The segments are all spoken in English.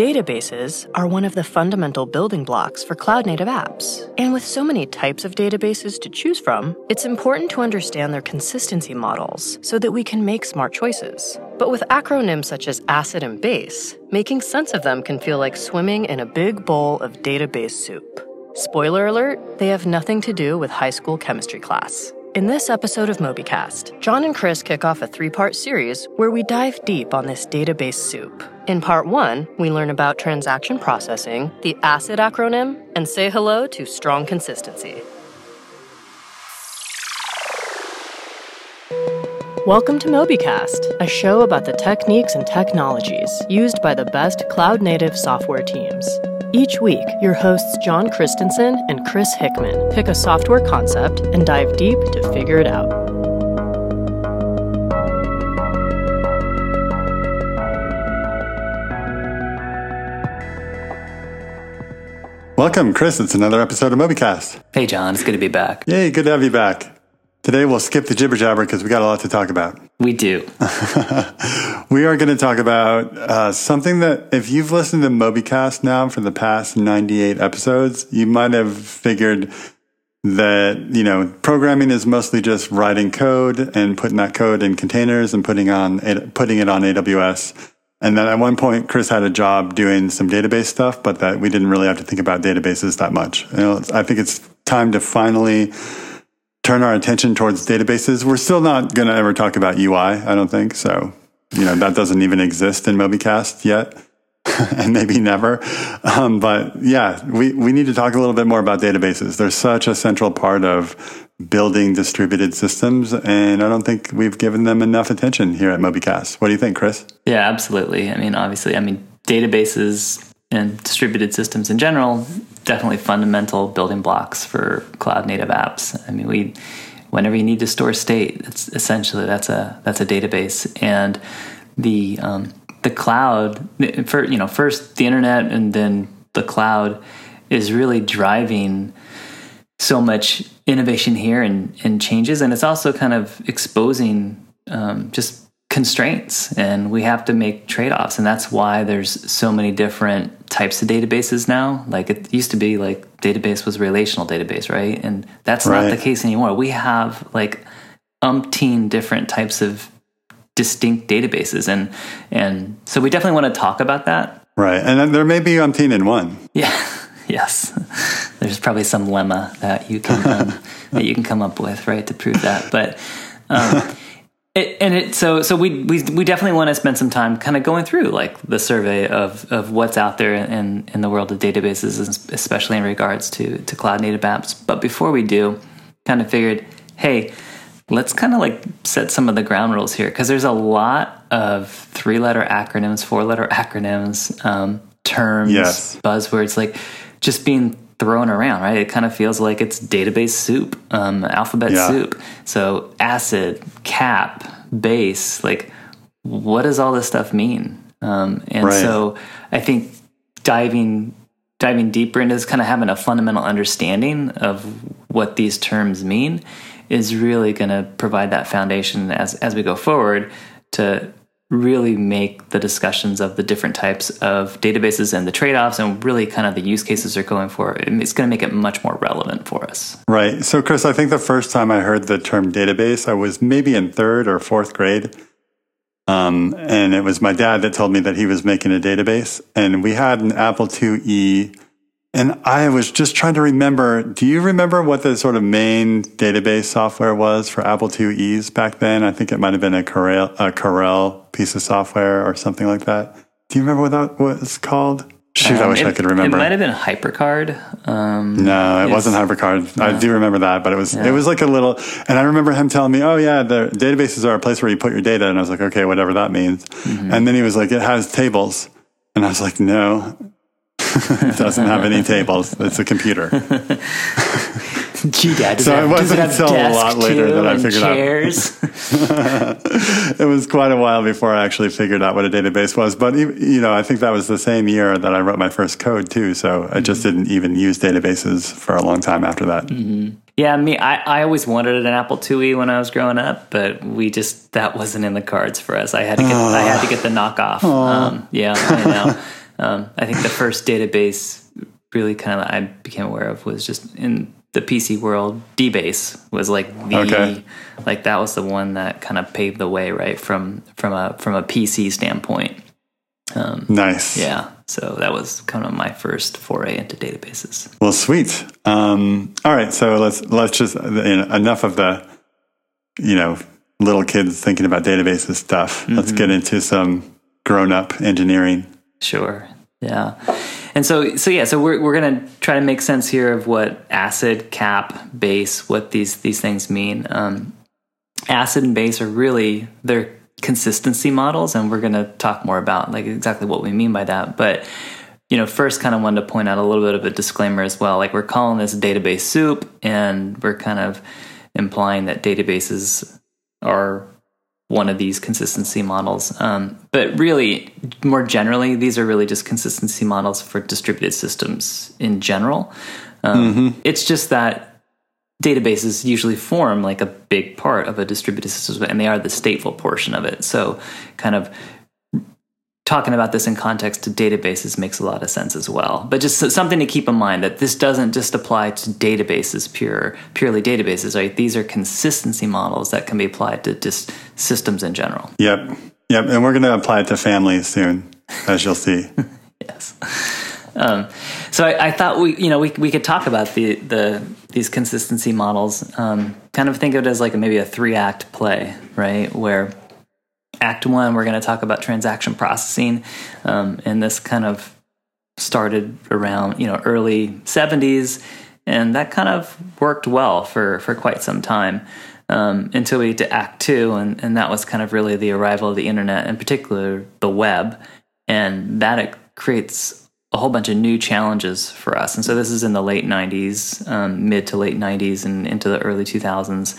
Databases are one of the fundamental building blocks for cloud-native apps. And with so many types of databases to choose from, it's important to understand their consistency models so that we can make smart choices. But with acronyms such as ACID and BASE, making sense of them can feel like swimming in a big bowl of database soup. Spoiler alert, they have nothing to do with high school chemistry class. In this episode of Mobycast, John and Chris kick off a three-part series where we dive deep on this database soup. In part one, we learn about transaction processing, the ACID acronym, and say hello to strong consistency. Welcome to Mobycast, a show about the techniques and technologies used by the best cloud-native software teams. Each week, your hosts John Christensen and Chris Hickman pick a software concept and dive deep to figure it out. Welcome, Chris. It's another episode of Mobycast. Hey, John. It's good to be back. Yay, good to have you back. Today, we'll skip the jibber-jabber because we got a lot to talk about. We do. We are going to talk about something that, if you've listened to Mobycast now for the past 98 episodes, you might have figured that, you know, programming is mostly just writing code and putting that code in containers and putting it on AWS. And then at one point, Chris had a job doing some database stuff, but that we didn't really have to think about databases that much. You know, I think it's time to finally turn our attention towards databases. We're still not going to ever talk about UI, I don't think. So, you know, that doesn't even exist in Mobycast yet and maybe never. But yeah, we need to talk a little bit more about databases. They're such a central part of building distributed systems, and I don't think we've given them enough attention here at Mobycast. What do you think, Chris? Yeah, absolutely. I mean, obviously, databases and distributed systems in general, definitely fundamental building blocks for cloud native apps. I mean, whenever you need to store state, that's essentially a database. And the cloud, for, you know, first the internet and then the cloud is really driving so much innovation here and changes. And it's also kind of exposing just constraints, and we have to make trade-offs, and that's why there's so many different types of databases now. Like, it used to be like database was relational database, right? And that's not the case anymore. We have like umpteen different types of distinct databases, and so we definitely want to talk about that. Right, and then there may be umpteen in one. Yeah, yes. There's probably some lemma that you can come up with, right, to prove that, but. So we definitely want to spend some time kind of going through like the survey of what's out there in the world of databases, especially in regards to cloud native apps. But before we do, kind of figured, hey, let's kind of like set some of the ground rules here, because there's a lot of 3-letter acronyms, 4-letter acronyms, terms, buzzwords, like just being thrown around, right? It kind of feels like it's database soup, alphabet soup. So ACID, CAP, BASE, like what does all this stuff mean? So I think diving deeper into this, kind of having a fundamental understanding of what these terms mean is really going to provide that foundation as we go forward to really make the discussions of the different types of databases and the trade-offs and really kind of the use cases they're going for. It's going to make it much more relevant for us. Right. So, Chris, I think the first time I heard the term database, I was maybe in 3rd or 4th grade. And it was my dad that told me that he was making a database. And we had an Apple IIe. And I was just trying to remember, do you remember what the sort of main database software was for Apple IIes back then? I think it might have been a Corel piece of software or something like that. Do you remember what that was called? Shoot, I wish I could remember. It might have been HyperCard. No, it wasn't HyperCard. No. I do remember that, but it was like a little, and I remember him telling me, oh yeah, the databases are a place where you put your data. And I was like, okay, whatever that means. Mm-hmm. And then he was like, it has tables. And I was like, no. It doesn't have any tables. It's a computer. Gee, Dad. So it wasn't until a lot later that I figured out. It was quite a while before I actually figured out what a database was. But, you know, I think that was the same year that I wrote my first code, too. So I just didn't even use databases for a long time after that. Mm-hmm. Yeah, I always wanted an Apple IIe when I was growing up, but that wasn't in the cards for us. I had to get the knockoff. Yeah, I know. I think the first database really kind of I became aware of was just in the PC world. DBase was like the like that was the one that kind of paved the way, right, from a PC standpoint. Nice. Yeah. So that was kind of my first foray into databases. Well, sweet. All right. So let's just enough of the little kids thinking about databases stuff. Mm-hmm. Let's get into some grown up engineering. Sure. Yeah. And so we're going to try to make sense here of what ACID, CAP, BASE, what these things mean. ACID and BASE are really their consistency models, and we're going to talk more about like exactly what we mean by that. But first, kind of wanted to point out a little bit of a disclaimer as well. Like, we're calling this database soup, and we're kind of implying that databases are one of these consistency models. But really, more generally, these are really just consistency models for distributed systems in general. It's just that databases usually form like a big part of a distributed system, and they are the stateful portion of it. So kind of talking about this in context to databases makes a lot of sense as well. But just something to keep in mind, that this doesn't just apply to databases, purely databases, right? These are consistency models that can be applied to just systems in general. Yep. And we're going to apply it to families soon, as you'll see. Yes. So I thought we could talk about these consistency models. Kind of think of it as like maybe a 3-act play, right? Where Act 1, we're going to talk about transaction processing, and this kind of started around early 70s, and that kind of worked well for quite some time, until we get to Act 2, and that was kind of really the arrival of the internet, in particular the web, and that it creates a whole bunch of new challenges for us. And so this is in the late 90s, mid to late 90s and into the early 2000s.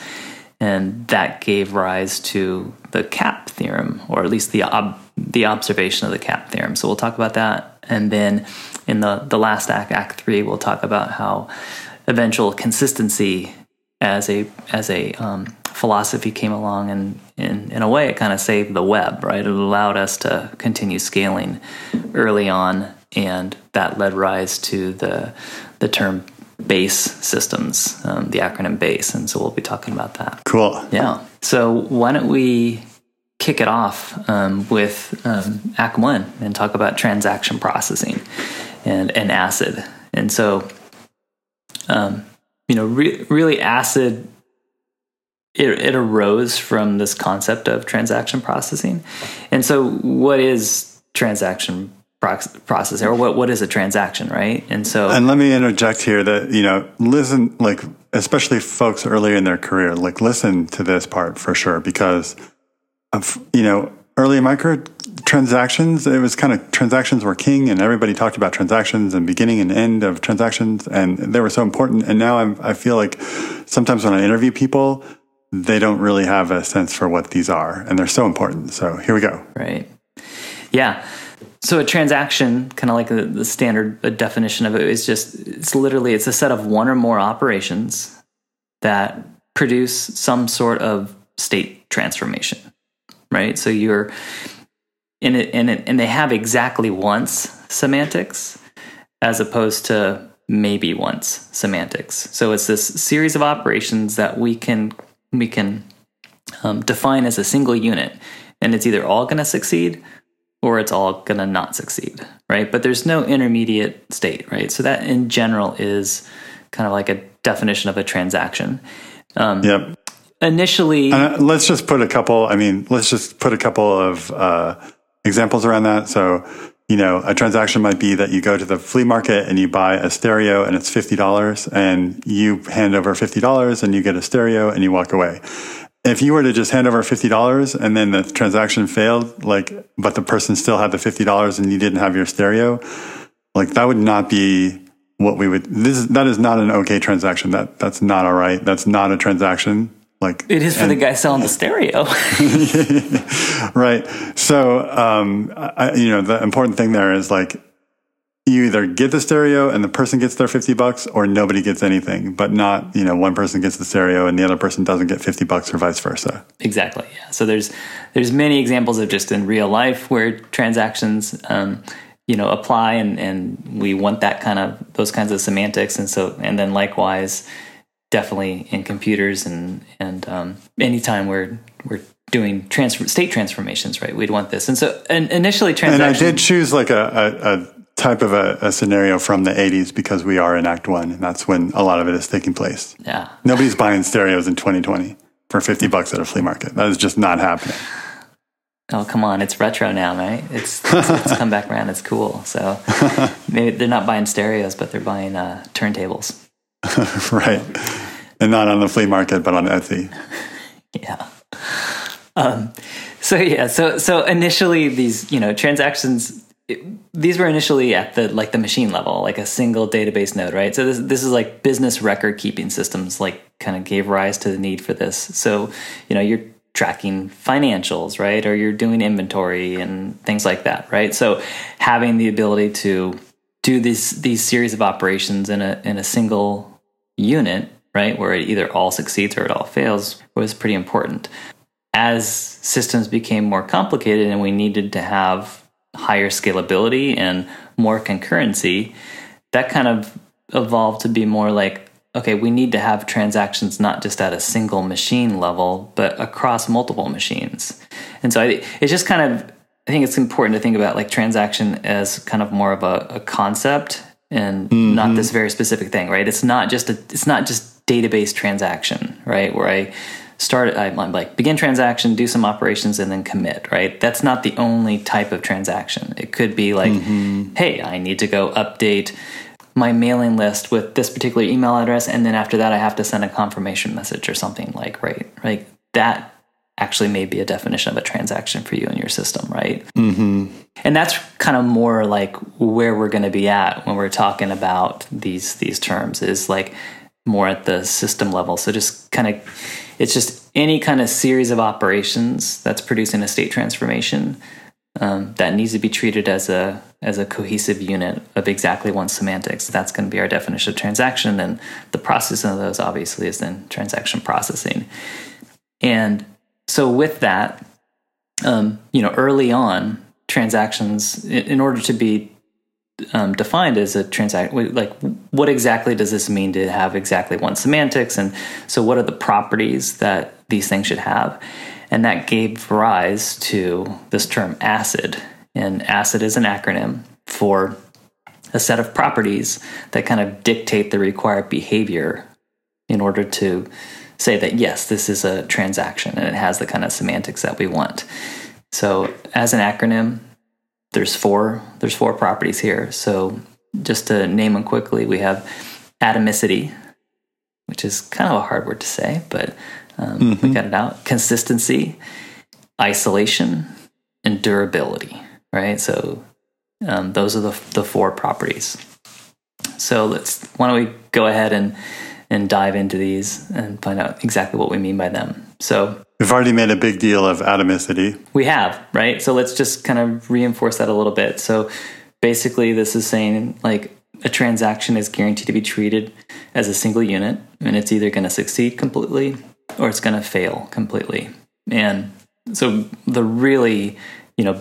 And that gave rise to the CAP theorem, or at least the observation of the CAP theorem. So we'll talk about that. And then in the last act, Act 3, we'll talk about how eventual consistency as a philosophy came along, and in a way it kind of saved the web, right? It allowed us to continue scaling early on, and that led rise to the term BASE systems, the acronym BASE, and so we'll be talking about that. Cool. Yeah. So why don't we kick it off with Act 1 and talk about transaction processing and ACID. And so, really ACID, it arose from this concept of transaction processing. And so what is transaction processing, or what is a transaction, right? And let me interject here that listen, like especially folks earlier in their career, like listen to this part for sure, because early microtransactions, it was kind of, transactions were king, and everybody talked about transactions and beginning and end of transactions, and they were so important. And now I feel like sometimes when I interview people, they don't really have a sense for what these are, and they're so important. So here we go. Right. Yeah. So a transaction, kind of like the standard definition of it, is just, it's a set of one or more operations that produce some sort of state transformation, right? So you're in it, and they have exactly once semantics as opposed to maybe once semantics. So it's this series of operations that we can define as a single unit, and it's either all going to succeed or it's all going to not succeed, right? But there's no intermediate state, right? So that, in general, is kind of like a definition of a transaction. Yep. Initially... let's just put a couple of examples around that. So, a transaction might be that you go to the flea market and you buy a stereo and it's $50, and you hand over $50 and you get a stereo and you walk away. If you were to just hand over $50 and then the transaction failed, like, but the person still had the $50 and you didn't have your stereo, like, that would not be what we would. That is not an okay transaction. That's not all right. That's not a transaction. Like, it is for the guy selling the stereo, right? So, the important thing there is, like, you either get the stereo and the person gets their $50, or nobody gets anything, but not, one person gets the stereo and the other person doesn't get $50 or vice versa. Exactly. Yeah. So there's many examples of just in real life where transactions, apply, and we want that kind of, those kinds of semantics. And so, and then likewise, definitely in computers and anytime we're doing state transformations, right? We'd want this. And so, and initially transactions. And I did choose like a type of a scenario from the 80s because we are in Act One, and that's when a lot of it is taking place. Yeah. Nobody's buying stereos in 2020 for $50 at a flea market. That is just not happening. Oh, come on. It's retro now, right? It's come back around. It's cool. So maybe they're not buying stereos, but they're buying turntables. Right. And not on the flea market, but on Etsy. Yeah. So initially these, transactions, these were initially at the machine level, like a single database node, right? So this is like business record keeping systems, like kind of gave rise to the need for this. So, you're tracking financials, right? Or you're doing inventory and things like that, right? So having the ability to do these series of operations in a single unit, right, where it either all succeeds or it all fails, was pretty important. As systems became more complicated and we needed to have higher scalability and more concurrency, that kind of evolved to be more like, okay, we need to have transactions not just at a single machine level, but across multiple machines. And so it's just kind of, I think it's important to think about like transaction as kind of more of a concept and not this very specific thing, right? It's not just database transaction, right? Where I'm like begin transaction, do some operations, and then commit, right? That's not the only type of transaction. It could be like, hey, I need to go update my mailing list with this particular email address, and then after that I have to send a confirmation message or something, like, right? Like that actually may be a definition of a transaction for you in your system, right? Mm-hmm. And that's kind of more like where we're going to be at when we're talking about these terms, is like more at the system level. So just kind of, it's just any kind of series of operations that's producing a state transformation that needs to be treated as a cohesive unit of exactly one semantics. That's going to be our definition of transaction, and the processing of those obviously is then transaction processing. And so with that, early on, transactions, in order to be defined as a transaction, like what exactly does this mean to have exactly one semantics? And so what are the properties that these things should have? And that gave rise to this term ACID. And ACID is an acronym for a set of properties that kind of dictate the required behavior in order to say that, yes, this is a transaction and it has the kind of semantics that we want. So as an acronym, there's four properties here. So just to name them quickly, we have atomicity, which is kind of a hard word to say, but we got it out. Consistency, isolation, and durability, right? So those are the four properties. So why don't we go ahead and dive into these and find out exactly what we mean by them. So we've already made a big deal of atomicity. We have, right? So let's just kind of reinforce that a little bit. So basically this is saying like a transaction is guaranteed to be treated as a single unit, and it's either going to succeed completely or it's going to fail completely. And so the really,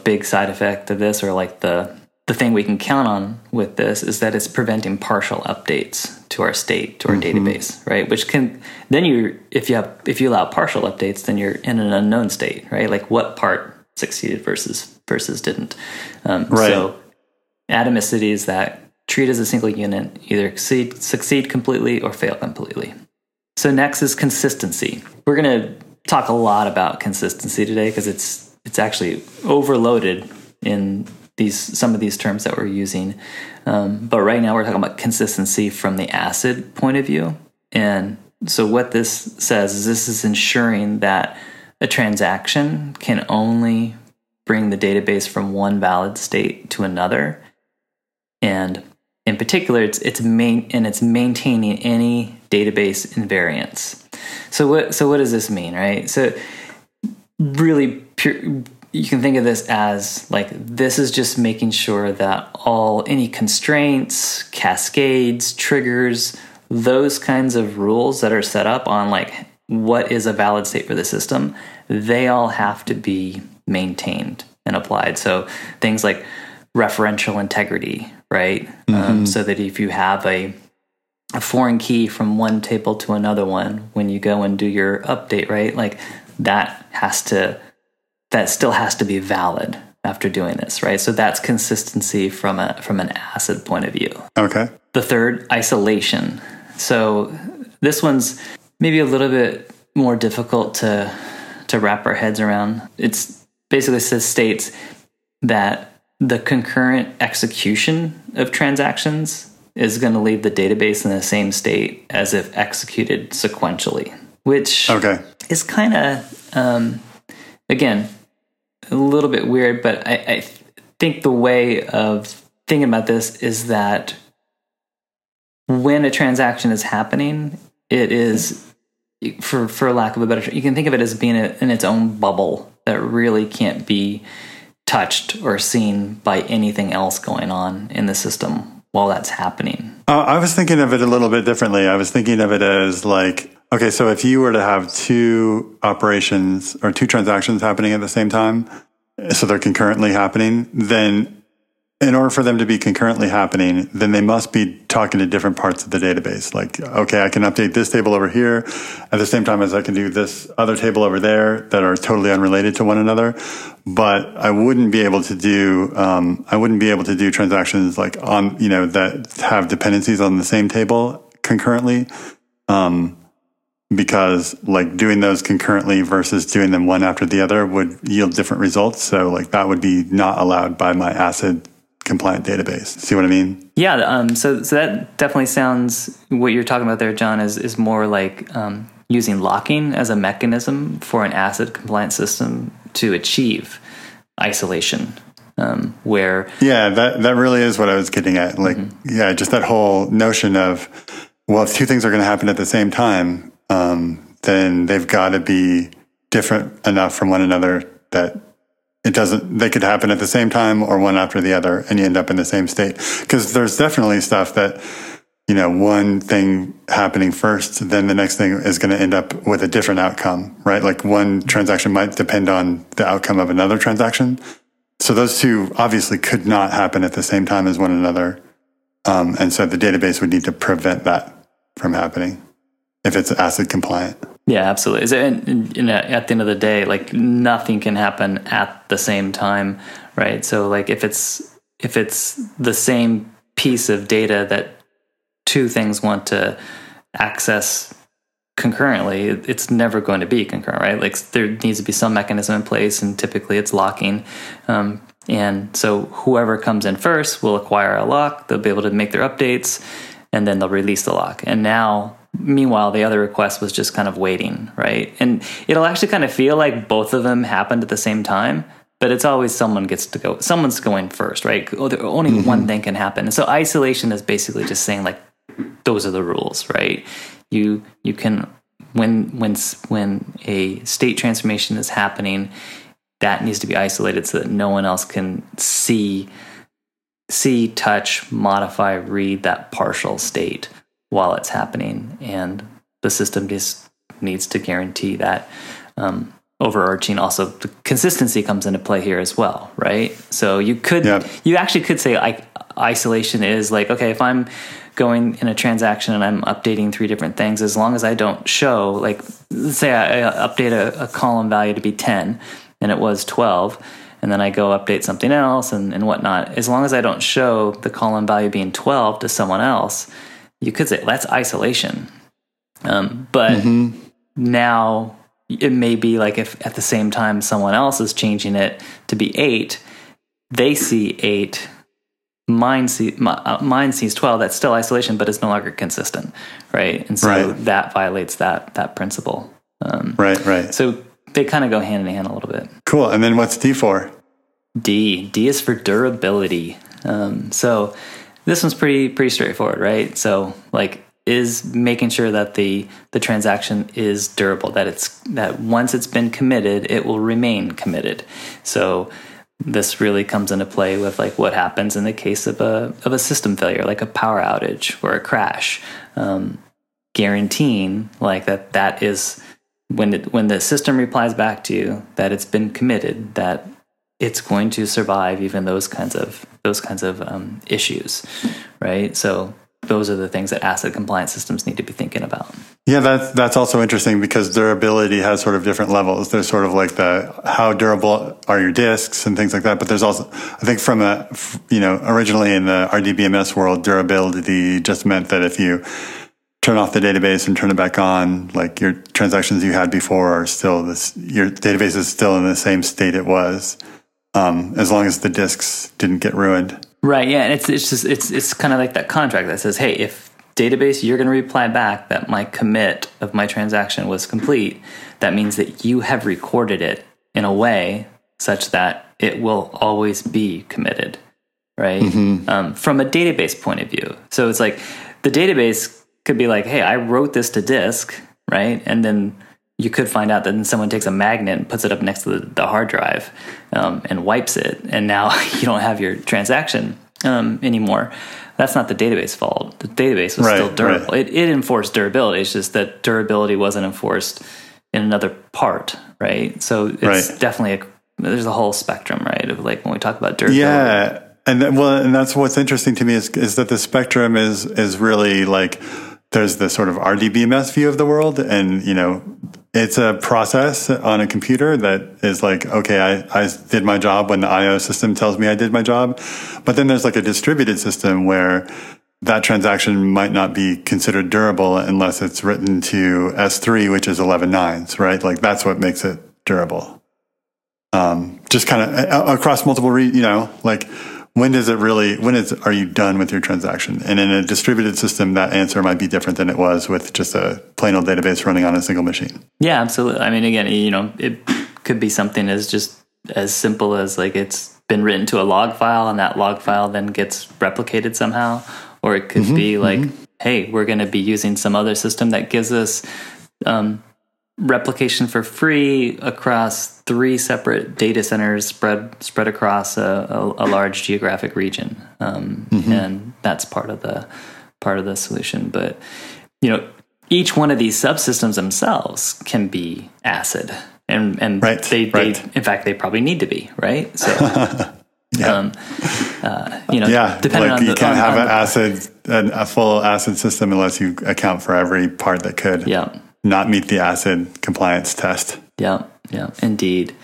big side effect of this, or like the thing we can count on with this, is that it's preventing partial updates to our state, to our database, right? Which can then if you allow partial updates, then you're in an unknown state, right? Like what part succeeded versus didn't. Right. So atomicity is that treat as a single unit, either succeed completely or fail completely. So next is consistency. We're going to talk a lot about consistency today because it's actually overloaded in some of these terms that we're using, but right now we're talking about consistency from the ACID point of view. And so what this says is this is ensuring that a transaction can only bring the database from one valid state to another, and in particular, it's maintaining any database invariance. So what does this mean, right? So really pure. You can think of this as like, this is just making sure that any constraints, cascades, triggers, those kinds of rules that are set up on like what is a valid state for the system, they all have to be maintained and applied. So things like referential integrity, right? Mm-hmm. So that if you have a foreign key from one table to another one, when you go and do your update, right? Like that still has to be valid after doing this, right? So that's consistency from an ACID point of view. Okay. The third, isolation. So this one's maybe a little bit more difficult to wrap our heads around. It's basically states that the concurrent execution of transactions is going to leave the database in the same state as if executed sequentially, which is kind of, again, a little bit weird, but I think the way of thinking about this is that when a transaction is happening, it is, for lack of a better term, you can think of it as being in its own bubble that really can't be touched or seen by anything else going on in the system while that's happening. I was thinking of it a little bit differently. I was thinking of it as like, okay, so if you were to have two operations or two transactions happening at the same time, so they're concurrently happening, then in order for them to be concurrently happening, then they must be talking to different parts of the database. Like, okay, I can update this table over here at the same time as I can do this other table over there that are totally unrelated to one another. But I wouldn't be able to do, transactions like on, you know, that have dependencies on the same table concurrently. Because like doing those concurrently versus doing them one after the other would yield different results. So like that would be not allowed by my ACID compliant database. See what I mean? Yeah. So that definitely sounds, what you're talking about there, John, is more like using locking as a mechanism for an ACID compliant system to achieve isolation. That really is what I was getting at. Like, yeah, just that whole notion of, well, if two things are going to happen at the same time, then they've got to be different enough from one another that it doesn't, they could happen at the same time or one after the other and you end up in the same state. Because there's definitely stuff that, you know, one thing happening first, then the next thing is going to end up with a different outcome, right? Like one transaction might depend on the outcome of another transaction. So those two obviously could not happen at the same time as one another. And so the database would need to prevent that from happening. If it's ACID compliant. Yeah, absolutely. And at the end of the day, like nothing can happen at the same time, right? So like if it's the same piece of data that two things want to access concurrently, it's never going to be concurrent, right? Like there needs to be some mechanism in place, and typically it's locking. And so whoever comes in first will acquire a lock. They'll be able to make their updates, and then they'll release the lock. And now, meanwhile, the other request was just kind of waiting, right? And it'll actually kind of feel like both of them happened at the same time, but it's always someone's going first, right? Only one thing can happen. And so isolation is basically just saying like, those are the rules, right? You can, when a state transformation is happening, that needs to be isolated so that no one else can see, touch, modify, read that partial state while it's happening, and the system just needs to guarantee that. Overarching, also the consistency comes into play here as well, right? So you actually could say like isolation is like, okay, if I'm going in a transaction and I'm updating three different things, as long as I don't show, like, let's say I update a column value to be 10 and it was 12, and then I go update something else and whatnot, as long as I don't show the column value being 12 to someone else, you could say that's isolation. But now it may be like if at the same time someone else is changing it to be 8, they see 8, mine sees 12, that's still isolation, but it's no longer consistent, right? And so that violates that principle. Right. So they kind of go hand in hand a little bit. Cool. And then what's D for? D is for durability. So this one's pretty straightforward, right? So like is making sure that the transaction is durable, that once it's been committed, it will remain committed. So this really comes into play with like what happens in the case of a system failure, like a power outage or a crash, guaranteeing like that is when the system replies back to you that it's been committed, that it's going to survive even those kinds of issues, right? So those are the things that ACID compliance systems need to be thinking about. Yeah, that's also interesting because durability has sort of different levels. There's sort of like the how durable are your disks and things like that. But there's also, I think from a, you know, originally in the RDBMS world, durability just meant that if you turn off the database and turn it back on, like your transactions you had before are still this, your database is still in the same state it was, as long as the disks didn't get ruined. Right. Yeah. And it's kind of like that contract that says, hey, if database, you're going to reply back that my commit of my transaction was complete. That means that you have recorded it in a way such that it will always be committed. Right. Mm-hmm. From a database point of view. So it's like the database could be like, hey, I wrote this to disk. Right. And then you could find out that then someone takes a magnet and puts it up next to the hard drive and wipes it. And now you don't have your transaction anymore. That's not the database fault. The database was still durable. Right. It enforced durability. It's just that durability wasn't enforced in another part, right? So it's definitely there's a whole spectrum, right? Of like when we talk about durability. Yeah, and that's what's interesting to me is that the spectrum is really like there's the sort of RDBMS view of the world, and you know it's a process on a computer that is like, okay, I did my job when the IO system tells me I did my job. But then there's like a distributed system where that transaction might not be considered durable unless it's written to S3, which is 11 nines, right? Like that's what makes it durable. Just kind of across multiple, like are you done with your transaction? And in a distributed system, that answer might be different than it was with just a plain old database running on a single machine. Yeah, absolutely. I mean, again, it could be something as just as simple as like it's been written to a log file and that log file then gets replicated somehow. Or it could be like, hey, we're going to be using some other system that gives us replication for free across three separate data centers spread across a large geographic region, and that's part of the solution. But each one of these subsystems themselves can be ACID, and they in fact they probably need to be, right? So depending on you can't have a full ACID system unless you account for every part that could. Yeah. Not meet the ACID compliance test. Yeah, indeed.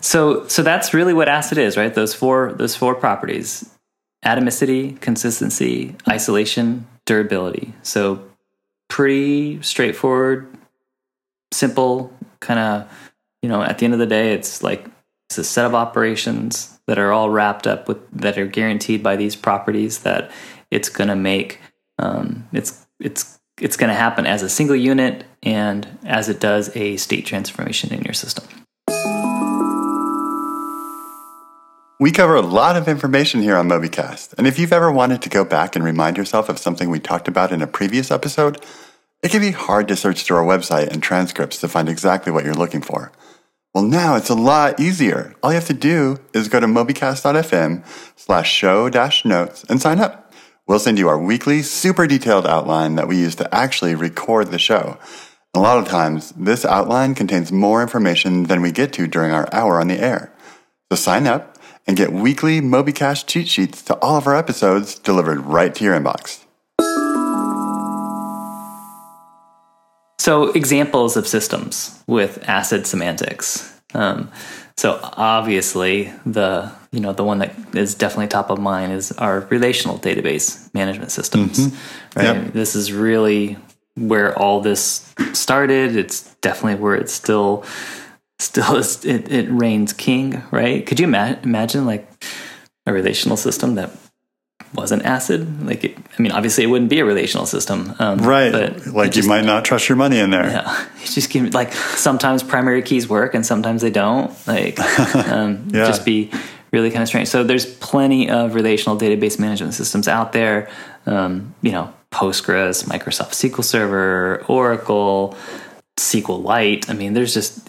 So that's really what ACID is, right? Those four properties: atomicity, consistency, isolation, durability. So pretty straightforward, simple, kind of, at the end of the day, it's like it's a set of operations that are all wrapped up with that are guaranteed by these properties that it's going to make it's going to happen as a single unit and as it does a state transformation in your system. We cover a lot of information here on Mobycast, and if you've ever wanted to go back and remind yourself of something we talked about in a previous episode, it can be hard to search through our website and transcripts to find exactly what you're looking for. Well, now it's a lot easier. All you have to do is go to mobycast.fm/show-notes and sign up. We'll send you our weekly, super detailed outline that we use to actually record the show. A lot of times, this outline contains more information than we get to during our hour on the air. So sign up and get weekly Mobycast cheat sheets to all of our episodes delivered right to your inbox. So examples of systems with ACID semantics. So obviously the one that is definitely top of mind is our relational database management systems. Mm-hmm. Right? Yep. This is really where all this started. It's definitely where it's still is, it reigns king, right? Could you imagine like a relational system that wasn't ACID? Obviously it wouldn't be a relational system. But like you might not trust your money in there. Yeah. It's just like sometimes primary keys work and sometimes they don't. Like just be really kind of strange. So there's plenty of relational database management systems out there. Postgres, Microsoft SQL Server, Oracle, SQLite. I mean, there's just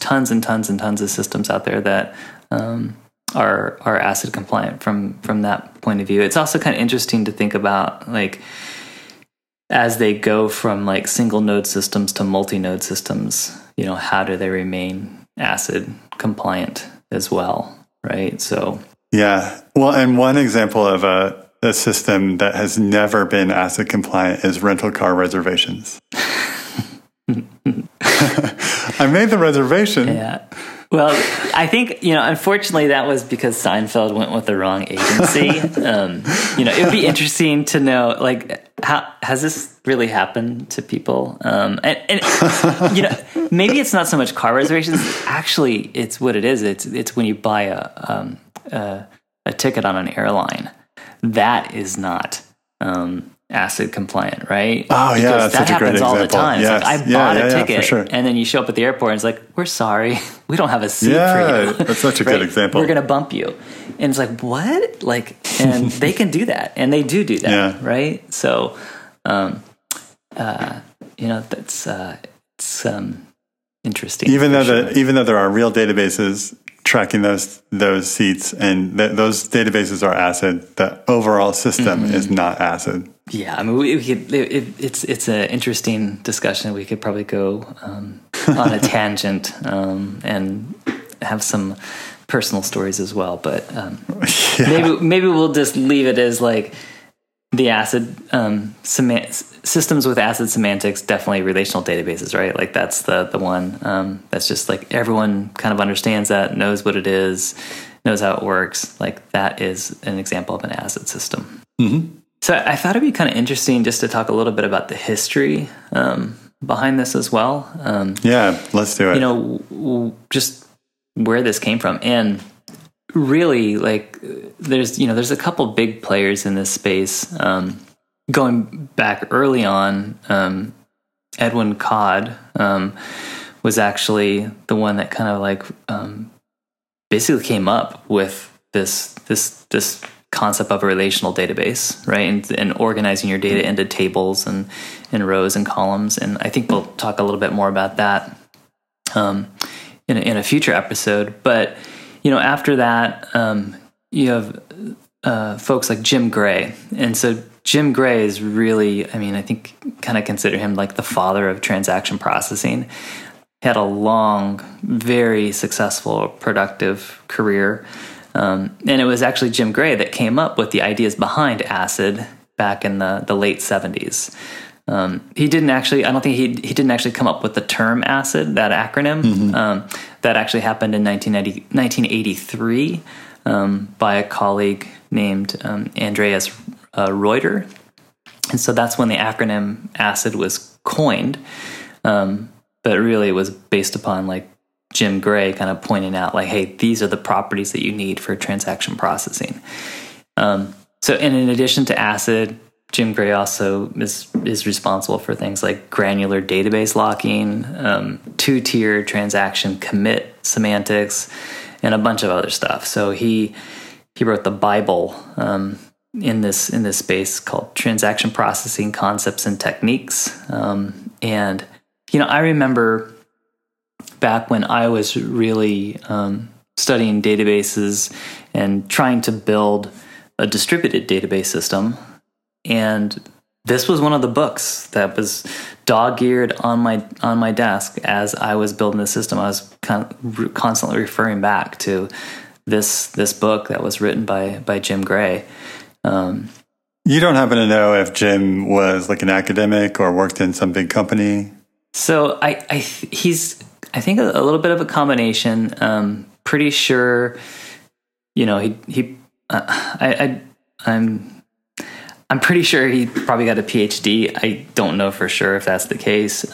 tons and tons and tons of systems out there that are ACID compliant from that point of view. It's also kind of interesting to think about like as they go from like single node systems to multi node systems, how do they remain ACID compliant as well, right? So yeah. Well, and one example of a system that has never been ACID compliant is rental car reservations. I made the reservation. Yeah. Well, I think, unfortunately that was because Seinfeld went with the wrong agency. It'd be interesting to know, how has this really happened to people? Maybe it's not so much car reservations. Actually, it's what it is. It's when you buy a ticket on an airline. That is not ACID compliant, right? Oh, because that happens all the time. Yes. It's like, I bought a ticket, sure. And then you show up at the airport and it's like, we're sorry, we don't have a seat for you. That's such a good example. We're going to bump you. And it's like, what? And they can do that. And they do that, right? So, that's it's interesting. Even though there are real databases tracking those seats, and those databases are ACID, the overall system is not ACID. Yeah, I mean, it's an interesting discussion. We could probably go on a tangent and have some personal stories as well. But maybe we'll just leave it as the ACID systems with ACID semantics, definitely relational databases, right? That's the one that's just everyone kind of understands that, knows what it is, knows how it works. That is an example of an ACID system. Mm-hmm. So I thought it'd be kind of interesting just to talk a little bit about the history behind this as well. Let's do it. Just where this came from. And really, there's a couple big players in this space. Going back early on, Edwin Codd was actually the one that kind of basically came up with this concept of a relational database, right? And organizing your data into tables and rows and columns. And I think we'll talk a little bit more about that in a future episode. But after that, you have folks like Jim Gray. And so Jim Gray is really, I think kind of consider him the father of transaction processing. He had a long, very successful, productive career. And it was actually Jim Gray that came up with the ideas behind ACID back in the late 70s. He didn't actually come up with the term ACID, that acronym. Mm-hmm. That actually happened in 1983 by a colleague named Andreas Reuter. And so that's when the acronym ACID was coined. But really it was based upon Jim Gray kind of pointing out hey, these are the properties that you need for transaction processing. And in addition to ACID, Jim Gray also is responsible for things like granular database locking, two-tier transaction commit semantics, and a bunch of other stuff. So he wrote the Bible in this space called Transaction Processing Concepts and Techniques. I remember back when I was really studying databases and trying to build a distributed database system. And this was one of the books that was dog-eared on my desk as I was building the system. I was constantly referring back to this book that was written by Jim Gray. You don't happen to know if Jim was an academic or worked in some big company? So I think a little bit of a combination. Pretty sure, I'm pretty sure he probably got a PhD. I don't know for sure if that's the case.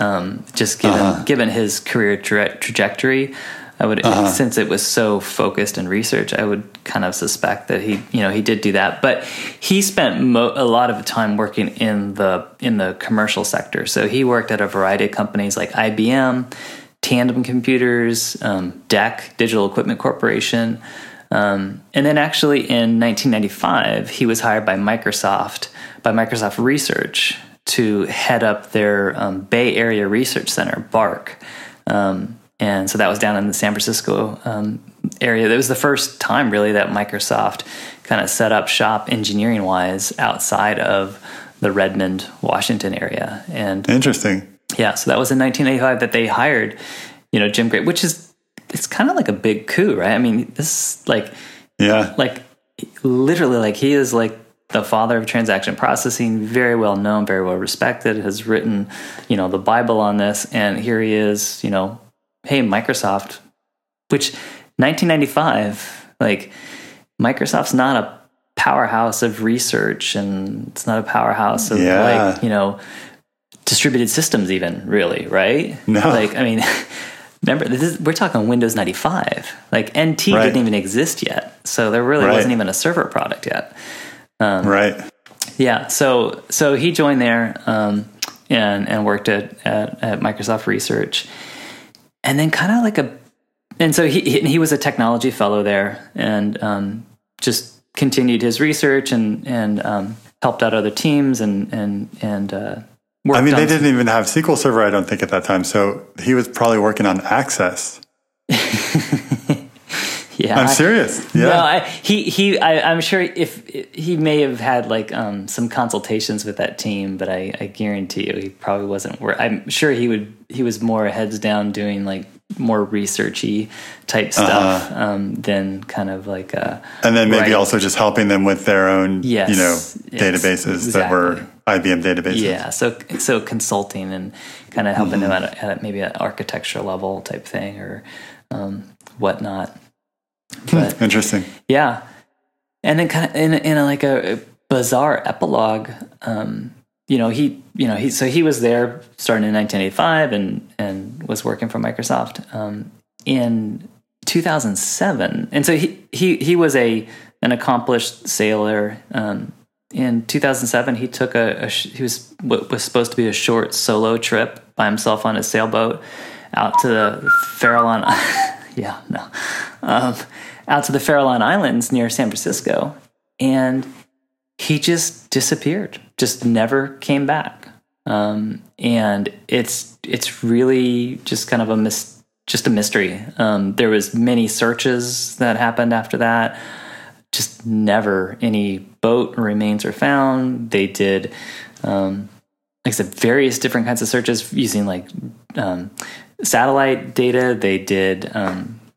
Just given his career trajectory, I would, since it was so focused in research, I would kind of suspect that he did do that. But he spent a lot of time working in the commercial sector. So he worked at a variety of companies like IBM, Tandem Computers, DEC, Digital Equipment Corporation. And then actually in 1995, he was hired by Microsoft Research to head up their Bay Area Research Center, BARC. And so that was down in the San Francisco area. That was the first time really that Microsoft kind of set up shop engineering-wise outside of the Redmond, Washington area. And interesting. Yeah, so that was in 1985 that they hired Jim Gray, which is it's kind of like a big coup, right? I mean, this literally he is like the father of transaction processing, very well known, very well respected, has written, the Bible on this. And here he is, hey, Microsoft, which 1995, Microsoft's not a powerhouse of research, and it's not a powerhouse of distributed systems even, really, right? No. Remember, we're talking Windows 95. NT didn't even exist yet. So there really wasn't even a server product yet. Yeah. So he joined there and worked at Microsoft Research, and then so he was a technology fellow there, and just continued his research and helped out other teams and worked. I mean, they didn't even have SQL Server, I don't think, at that time. So he was probably working on Access. Yeah, I'm serious. Yeah, no, I'm sure if he may have had some consultations with that team, but I guarantee you he probably wasn't. I'm sure he was more heads down doing more researchy type stuff than kind of and then maybe also just helping them with their own databases that were IBM databases. Yeah, so consulting and kind of helping them at maybe an architecture level type thing or whatnot. But, interesting. Yeah. And then kind of in a bizarre epilogue, he was there starting in 1985 and was working for Microsoft in 2007. And so he was an accomplished sailor. In 2007, he took what was supposed to be a short solo trip by himself on his sailboat out to the Farallon out to the Farallon Islands near San Francisco, and he just disappeared, just never came back. And it's really just kind of a mystery. There was many searches that happened after that, just never any boat remains are found. They did, like I said, various different kinds of searches using satellite data. They did.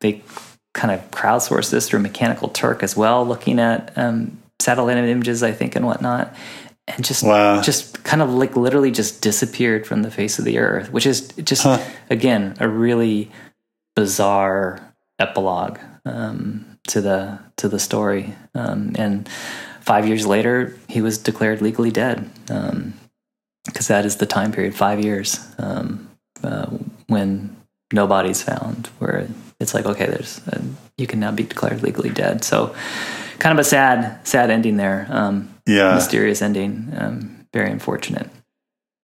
They kind of crowdsourced this through Mechanical Turk as well, looking at satellite images, I think, and whatnot, and just kind of literally just disappeared from the face of the earth, which is just again a really bizarre epilogue to the story. And 5 years later, he was declared legally dead because that is the time period, 5 years when no body's found, where it's okay, you can now be declared legally dead. So kind of a sad ending there. Mysterious ending. Very unfortunate.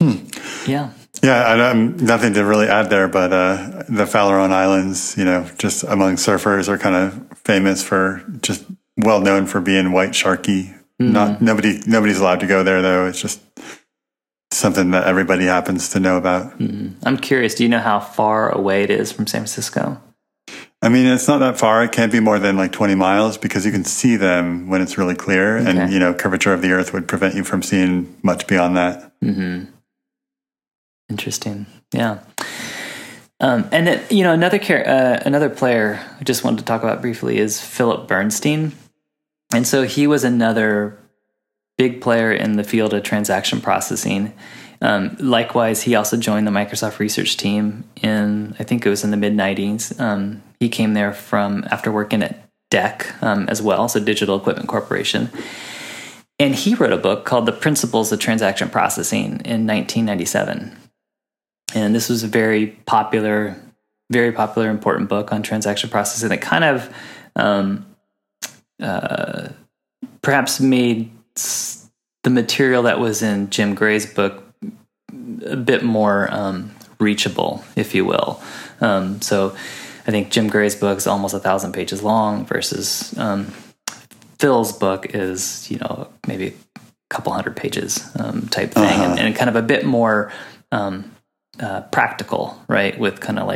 Yeah. Yeah. And nothing to really add there, but the Farallon Islands, just among surfers, are kind of famous for just well known for being white sharky. Mm-hmm. Nobody's allowed to go there though. It's just something that everybody happens to know about. Mm-hmm. I'm curious, do you know how far away it is from San Francisco? I mean, it's not that far. It can't be more than 20 miles because you can see them when it's really clear. Okay. And, curvature of the earth would prevent you from seeing much beyond that. Mm-hmm. Interesting. Yeah. And then, another player I just wanted to talk about briefly is Philip Bernstein. And so he was another big player in the field of transaction processing. Likewise, he also joined the Microsoft Research team in the mid-90s. He came there after working at DEC as well, so Digital Equipment Corporation. And he wrote a book called The Principles of Transaction Processing in 1997. And this was a very popular, important book on transaction processing that kind of perhaps made the material that was in Jim Gray's book a bit more reachable, if you will. So I think Jim Gray's book is almost 1,000 pages long versus Phil's book is, maybe a couple hundred pages type thing, and kind of a bit more practical, right, with kind of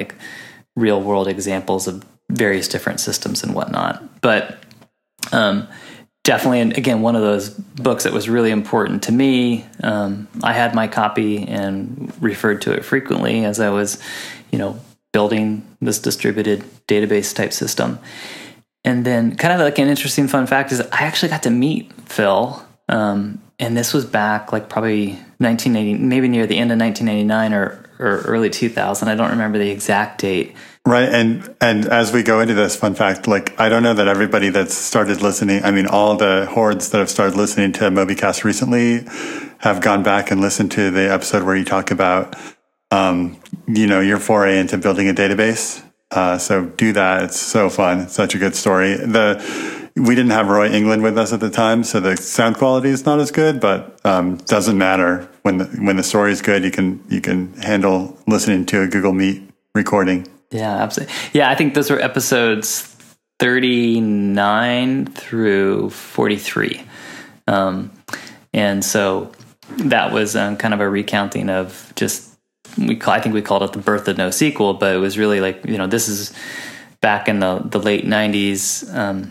real world examples of various different systems and whatnot. But definitely, and again, one of those books that was really important to me. I had my copy and referred to it frequently as I was, building this distributed database type system. And then kind of like an interesting fun fact is I actually got to meet Phil. And this was back like probably 1980, maybe near the end of 1999 or early 2000. I don't remember the exact date. Right. And as we go into this fun fact, like, I don't know that everybody that's started listening, I mean, all the hordes that have started listening to Mobycast recently have gone back and listened to the episode where you talk about, you know, your foray into building a database. So do that. It's so fun. It's such a good story. We didn't have Roy England with us at the time, so the sound quality is not as good, but doesn't matter. When the story is good, you can handle listening to a Google Meet recording. Yeah, absolutely. Yeah, I think those were episodes 39 through 43. And so that was kind of a recounting of just, I think we called it the birth of NoSQL, but it was really like, you know, this is back in the late 90s.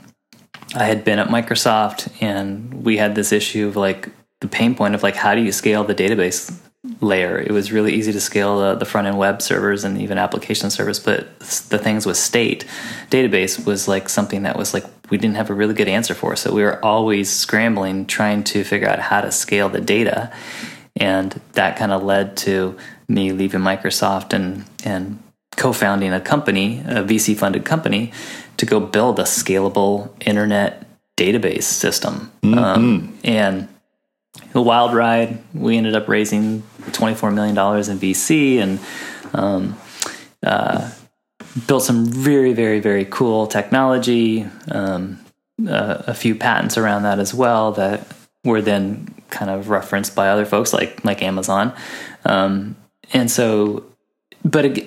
I had been at Microsoft and we had this issue of like the pain point of like, how do you scale the database layer? It was really easy to scale the front end web servers and even application servers. But the things with state database was like something that was like, we didn't have a really good answer for. So we were always scrambling, trying to figure out how to scale the data. And that kind of led to me leaving Microsoft and co-founding a company, a VC funded company, to go build a scalable internet database system. Mm-hmm. And a wild ride, we ended up raising $24 million in VC and built some very, very, very cool technology, a few patents around that as well that were then kind of referenced by other folks like Amazon. And so, but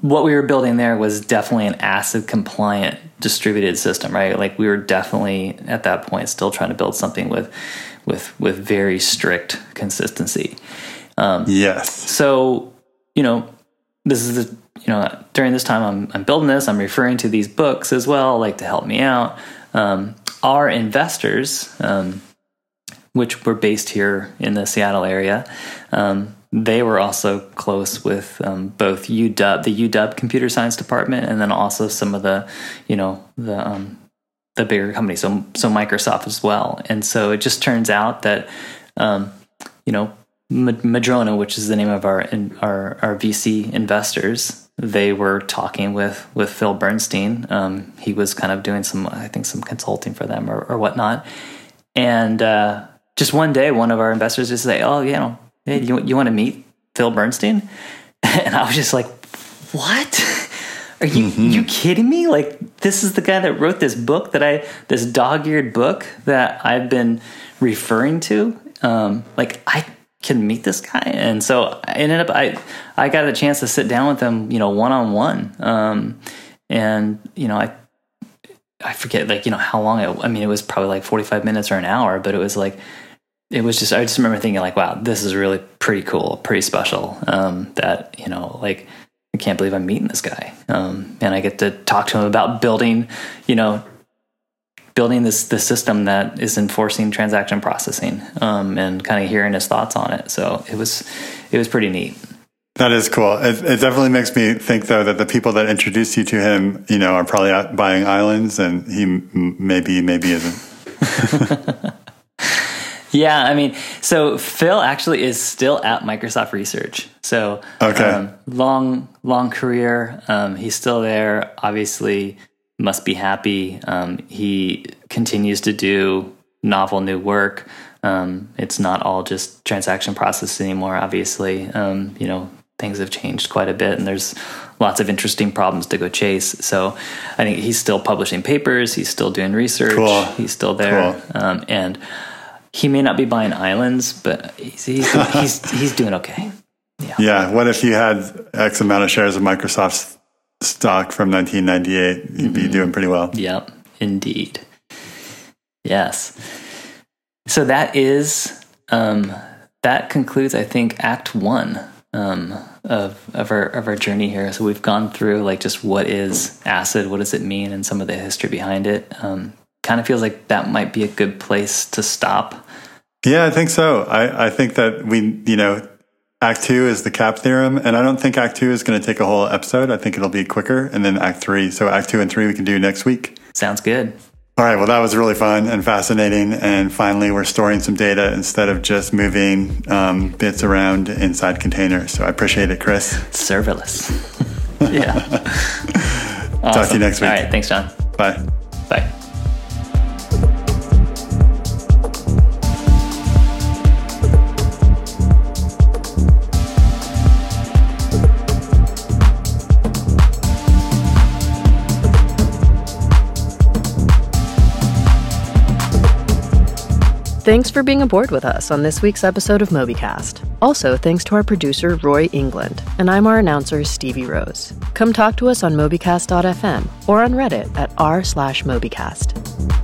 what we were building there was definitely an ACID compliant distributed system, right? Like we were definitely at that point still trying to build something with very strict consistency. Yes. So, you know, this is the, you know, during this time I'm building this, I'm referring to these books as well, like to help me out. Our investors, which were based here in the Seattle area, they were also close with both UW, the UW computer science department, and then also some of the, you know, the bigger companies, so Microsoft as well. And so it just turns out that, you know, Madrona, which is the name of our VC investors, they were talking with Phil Bernstein. He was kind of doing some consulting for them or whatnot. And just one day, one of our investors just say, "Oh, you know, hey, you want to meet Phil Bernstein?" And I was just like, "What? Are you you kidding me? Like, this is the guy that wrote this book this dog-eared book that I've been referring to. Like, I can meet this guy." And so I ended up I got a chance to sit down with him, you know, one-on-one. And you know, I forget, like, you know, how long it, I mean, it was probably like 45 minutes or an hour, but it was like, I just remember thinking like, wow, this is really pretty cool, pretty special. That, you know, like, I can't believe I'm meeting this guy. And I get to talk to him about building this system that is enforcing transaction processing, and kind of hearing his thoughts on it. So it was pretty neat. That is cool. It definitely makes me think, though, that the people that introduced you to him, you know, are probably out buying islands, and he maybe isn't. Yeah, I mean, so Phil actually is still at Microsoft Research. So long career. He's still there. Obviously, must be happy. He continues to do novel new work. It's not all just transaction processing anymore, obviously. You know, things have changed quite a bit, and there's lots of interesting problems to go chase. So I think he's still publishing papers. He's still doing research. Cool. He's still there. Cool. And he may not be buying islands, but he's doing okay. Yeah. Yeah. What if you had X amount of shares of Microsoft stock from 1998? You'd be doing pretty well. Yep. Indeed. Yes. So that concludes, I think, Act 1 of our journey here. So we've gone through like just what is ACID, what does it mean, and some of the history behind it. Kind of feels like that might be a good place to stop. Yeah, I think so. I think that we, you know, Act two is the CAP theorem, and I don't think Act two is going to take a whole episode. I think it'll be quicker, and then Act three. So Act two and three we can do next week. Sounds good. All right. Well, that was really fun and fascinating. And finally, we're storing some data instead of just moving bits around inside containers. So I appreciate it, Chris. Serverless. Yeah. Awesome. Talk to you next week. All right. Thanks, John. Bye. Bye. Thanks for being aboard with us on this week's episode of Mobycast. Also, thanks to our producer, Roy England, and I'm our announcer, Stevie Rose. Come talk to us on Mobycast.fm or on Reddit at r/Mobycast.